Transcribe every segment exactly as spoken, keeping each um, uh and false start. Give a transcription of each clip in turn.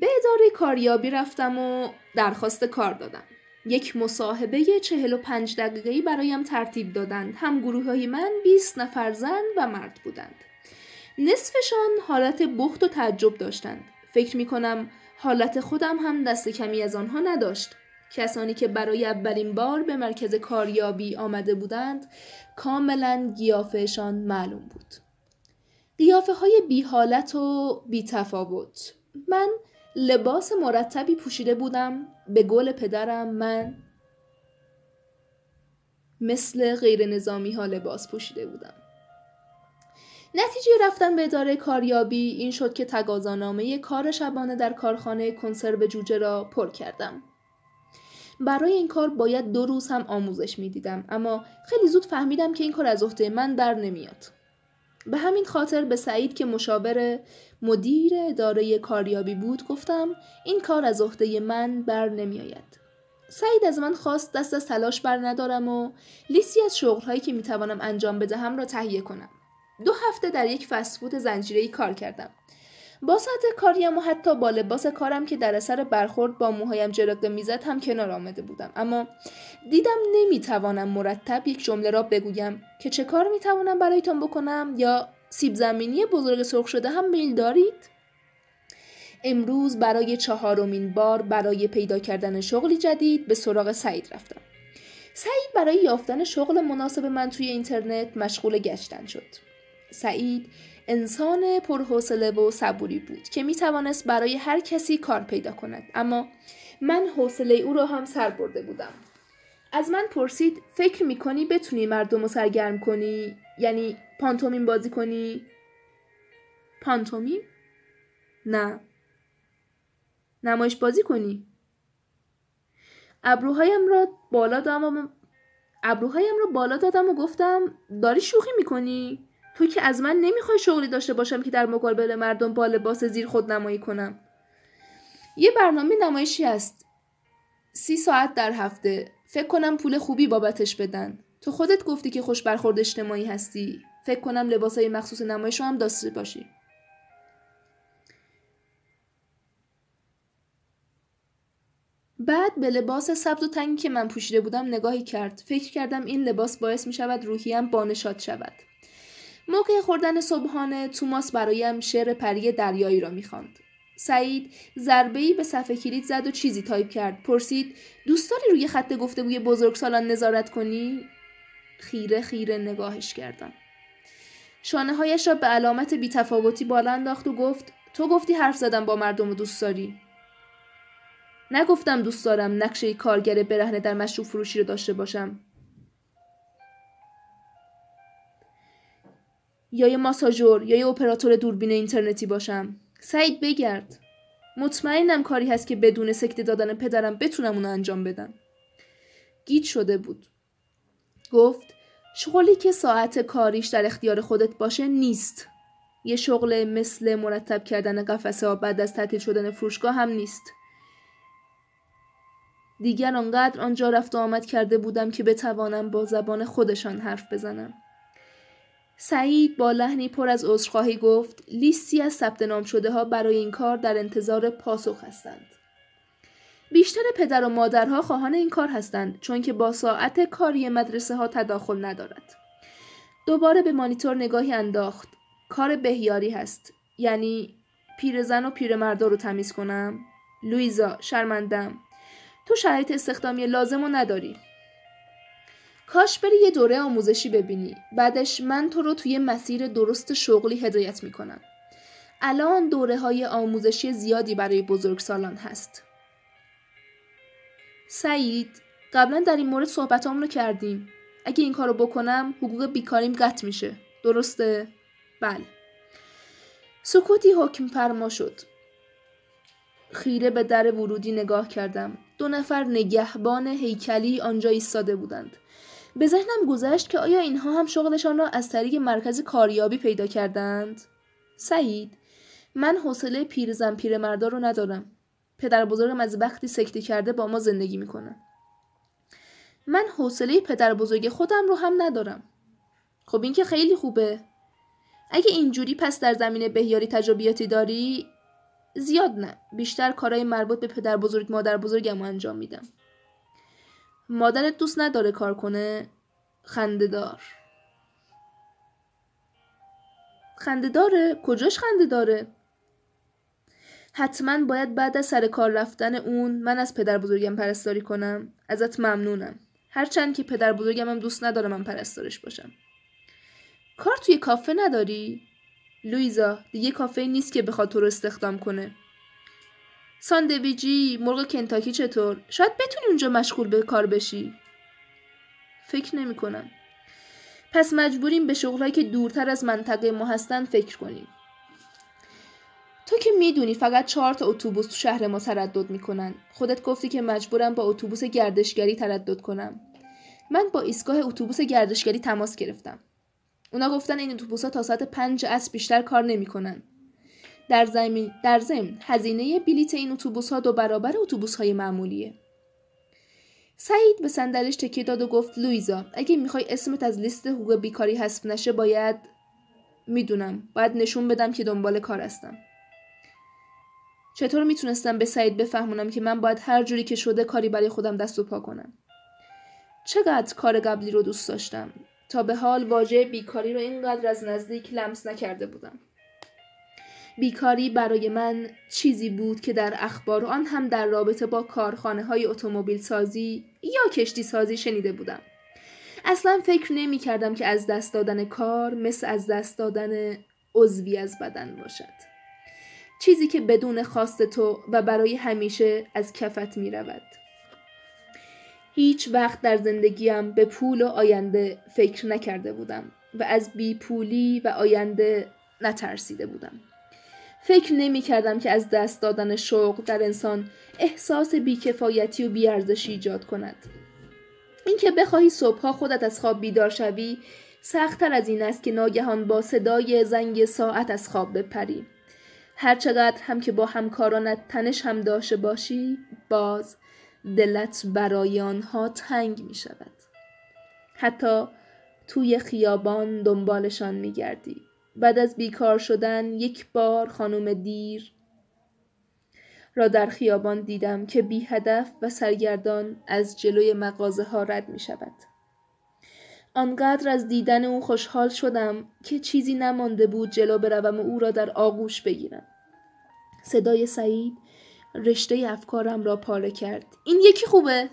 به اداره کاریابی رفتم و درخواست کار دادم. یک مصاحبه چهل و پنج دقیقه‌ای برایم ترتیب دادند. هم گروه‌های من بیست نفر زن و مرد بودند. نصفشان حالت بخت و تعجب داشتند. فکر می‌کنم حالت خودم هم دست کمی از آنها نداشت. کسانی که برای اولین بار به مرکز کاریابی آمده بودند کاملا قیافه‌شان معلوم بود. قیافه‌های بی حالت و بی تفاوت. من لباس مرتبی پوشیده بودم. به قول پدرم من مثل غیر نظامی ها لباس پوشیده بودم. نتیجه رفتن به اداره کاریابی این شد که تقاضانامه کار شبانه در کارخانه کنسرو جوجه را پر کردم. برای این کار باید دو روز هم آموزش می دیدم، اما خیلی زود فهمیدم که این کار از عهده من بر نمیاد. به همین خاطر به سعید که مشاور مدیر اداره کاریابی بود گفتم این کار از عهده من بر نمی آید. سعید از من خواست دست از تلاش بر ندارم و لیستی از شغل‌هایی که می توانم انجام بدهم را تهیه کنم. دو هفته در یک فستفود زنجیره‌ای کار کردم. با ساعت کاریم و حتی با لباس کارم که در اثر برخورد با موهایم جرقه میزد هم کنار آمده بودم، اما دیدم نمیتوانم مرتب یک جمله را بگویم که چه کار میتوانم برایتان بکنم یا سیب زمینی بزرگ سرخ شده هم میل دارید؟ امروز برای چهارمین بار برای پیدا کردن شغلی جدید به سراغ سعید رفتم. سعید برای یافتن شغل مناسب من توی اینترنت مشغول گشتن شد. سعید انسان پرحوصله و صبوری بود که می توانست برای هر کسی کار پیدا کند، اما من حوصله او را هم سر برده بودم. از من پرسید فکر می کنی بتونی مردم رو سرگرم کنی؟ یعنی پانتومیم بازی کنی؟ پانتومیم؟ نه. نمایش بازی کنی؟ ابروهایم را بالا دادم و ابروهایم را بالا دادم و گفتم داری شوخی می کنی؟ تو که از من نمیخوای شغلی داشته باشم که در مقابل مردم با لباس زیر خود نمایی کنم. یه برنامه نمایشی هست. سی ساعت در هفته. فکر کنم پول خوبی بابتش بدن. تو خودت گفتی که خوش برخورد اجتماعی هستی. فکر کنم لباسای مخصوص نمایش رو هم داشته باشی. بعد به لباس سبز و تنگی که من پوشیده بودم نگاهی کرد. فکر کردم این لباس باعث میشود روحیم بانشات شود. موقع خوردن صبحانه توماس برایم شعر پری دریایی را می‌خواند. سعید ضربه‌ای به صفحه کلید زد و چیزی تایپ کرد. پرسید دوست داری روی خط گفتگوی بزرگسالان نظارت کنی؟ خیره خیره نگاهش کردم. شانه‌هایش را به علامت بی‌تفاوتی بالا انداخت و گفت تو گفتی حرف زدن با مردم رو دوست داری. نگفتم دوست دارم نقشه کارگر برهنه در مشروب فروشی رو داشته باشم. یا یه ماساژور یا یه اپراتور دوربین اینترنتی باشم. سعید بگرد. مطمئنم کاری هست که بدون سکته دادن پدرم بتونم اونو انجام بدم. گیج شده بود. گفت شغلی که ساعت کاریش در اختیار خودت باشه نیست. یه شغل مثل مرتب کردن قفسه‌ها بعد از تعطیل شدن فروشگاه هم نیست. دیگر آنقدر آنجا رفت و آمد کرده بودم که بتوانم با زبان خودشان حرف بزنم. سعید با لحنی پر از عذرخواهی گفت لیستی از ثبت نام شده ها برای این کار در انتظار پاسخ هستند. بیشتر پدر و مادرها خواهان این کار هستند چون که با ساعت کاری مدرسه ها تداخل ندارد. دوباره به مانیتور نگاهی انداخت. کار بهیاری هست. یعنی پیرزن و پیرمردا رو تمیز کنم. لویزا شرمندم. تو شرایط استخدامی لازم رو نداری. کاش بری یه دوره آموزشی ببینی. بعدش من تو رو توی مسیر درست شغلی هدایت میکنم. الان دوره های آموزشی زیادی برای بزرگسالان هست. سعید، قبلا در این مورد صحبتامونو کردیم. اگه این کارو بکنم حقوق بیکاریم قطع میشه. درسته؟ بله. سکوتی حکم فرما شد. خیره به در ورودی نگاه کردم. دو نفر نگهبان هیکلی آنجا ایستاده بودند. به ذهنم گذشت که آیا اینها هم شغلشان را از طریق مرکز کاریابی پیدا کردند؟ سعید، من حوصله پیرزن پیرمردا رو ندارم. پدر بزرگم از وقتی سکته کرده با ما زندگی میکنه. من حوصله پدر بزرگ خودم رو هم ندارم. خب این که خیلی خوبه. اگه اینجوری پس در زمینه بهیاری تجربیاتی داری؟ زیاد نه، بیشتر کارهای مربوط به پدر بزرگ مادر بزرگم انجام میدم. مادرت دوست نداره کار کنه؟ خنده دار. خنده داره؟ کجاش خنده داره؟ حتما باید بعد از سر کار رفتن اون من از پدر بزرگم پرستاری کنم. ازت ممنونم، هرچند که پدر بزرگم هم دوست نداره من پرستارش باشم. کار توی کافه نداری؟ لویزا، دیگه کافه نیست که بخواد تو رو استخدام کنه. ساندویجی، مرغ کنتاکی چطور؟ شاید بتونی اونجا مشغول به کار بشی. فکر نمی کنم. پس مجبوریم به شغلهایی که دورتر از منطقه ما هستن فکر کنیم. تو که میدونی فقط چهار تا اتوبوس تو شهر ما تردد میکنن. خودت گفتی که مجبورم با اتوبوس گردشگری تردد کنم. من با ایستگاه اتوبوس گردشگری تماس گرفتم. اونا گفتن این اتوبوس‌ها تا ساعت پنج عصر بیشتر کار نمی‌کنن. در ضمن در ضمن هزینه بلیت این اتوبوس‌ها دو برابر اتوبوس‌های معمولیه. سعید به صندلیش تکیه داد و گفت لویزا، اگه می‌خوای اسمت از لیست حقوق بیکاری حذف نشه باید میدونم، باید نشون بدم که دنبال کار هستم. چطور میتونستم به سعید بفهمونم که من باید هر جوری که شده کاری برای خودم دست و پا کنم؟ چقدر کار قبلی رو دوست داشتم. تا به حال واژه بیکاری رو اینقدر از نزدیک لمس نکرده بودم. بیکاری برای من چیزی بود که در اخبار آن هم در رابطه با کارخانه‌های اتومبیل سازی یا کشتی سازی شنیده بودم. اصلا فکر نمی کردم که از دست دادن کار مثل از دست دادن عضوی از بدن باشد. چیزی که بدون خواست تو و برای همیشه از کفت می رود. هیچ وقت در زندگیم به پول و آینده فکر نکرده بودم و از بیپولی و آینده نترسیده بودم. فکر نمی کردم که از دست دادن شوق در انسان احساس بیکفایتی و بیارزشی ایجاد کند. اینکه بخواهی صبحها خودت از خواب بیدار شوی سخت‌تر از این است که ناگهان با صدای زنگ ساعت از خواب بپری. هرچقدر هم که با همکارانت تنش هم داشته باشی، باز دلت برای آنها تنگ می شود. حتی توی خیابان دنبالشان می گردی. بعد از بیکار شدن یک بار خانم دیر را در خیابان دیدم که بی هدف و سرگردان از جلوی مغازه ها رد می شود. آنقدر از دیدن او خوشحال شدم که چیزی نمانده بود جلو بروم و او را در آغوش بگیرم. صدای سعید رشته افکارم را پاره کرد. این یکی خوبه.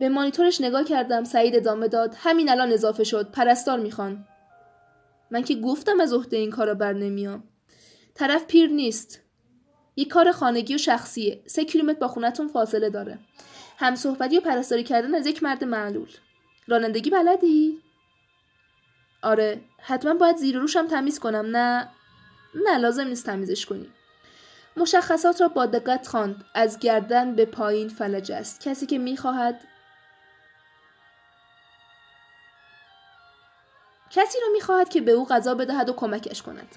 به مانیتورش نگاه کردم. سعید ادامه داد. همین الان اضافه شد. پرستار میخوان. من که گفتم از عهده این کارا بر نمیام. طرف پیر نیست. یک کار خانگی و شخصیه. سه کیلومتر با خونتون فاصله داره. همصحبتی و پرستاری کردن از یک مرد معلول. رانندگی بلدی؟ آره. حتما باید زیر روشم تمیز کنم. نه نه لازم نیست تمیزش کنی. مشخصات را با دقت خواند. از گردن به پایین فلج است. کسی که میخواهد کسی را میخواهد که به او غذا بدهد و کمکش کند.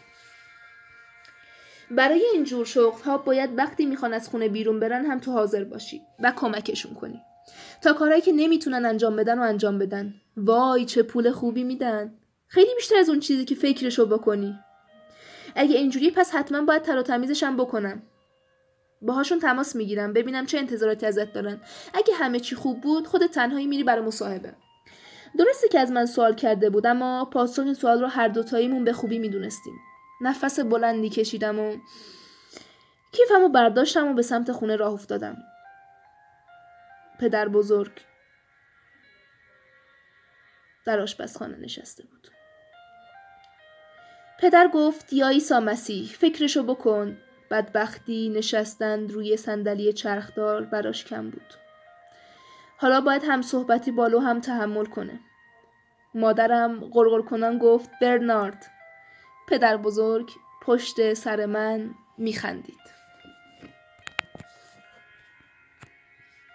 برای این جور شغل‌ها باید وقتی میخوان از خونه بیرون برن هم تو حاضر باشی و کمکشون کنی تا کارهایی که نمیتونن انجام بدن و انجام بدن. وای چه پول خوبی میدن، خیلی بیشتر از اون چیزی که فکرشو بکنی. اگه اینجوری پس حتما باید تر و تمیزش هم بکنم. باهاشون تماس میگیرم ببینم چه انتظاراتی ازت دارن. اگه همه چی خوب بود خودت تنهایی میری برای مصاحبه. درسته که از من سوال کرده بود اما پاسخ این سوال رو هر دو تاییمون به خوبی میدونستیم. نفس بلندی کشیدم و کیفمو برداشتم و به سمت خونه راه افتادم. پدر بزرگ در آشپزخانه نشسته بود. پدر گفت یا عیسی مسیح فکرشو بکن. بدبختی نشستن روی صندلی چرخدار براش کم بود. حالا باید هم صحبتی بالو هم تحمل کنه. مادرم غرغر کنان گفت برنارد. پدر بزرگ پشت سر من میخندید.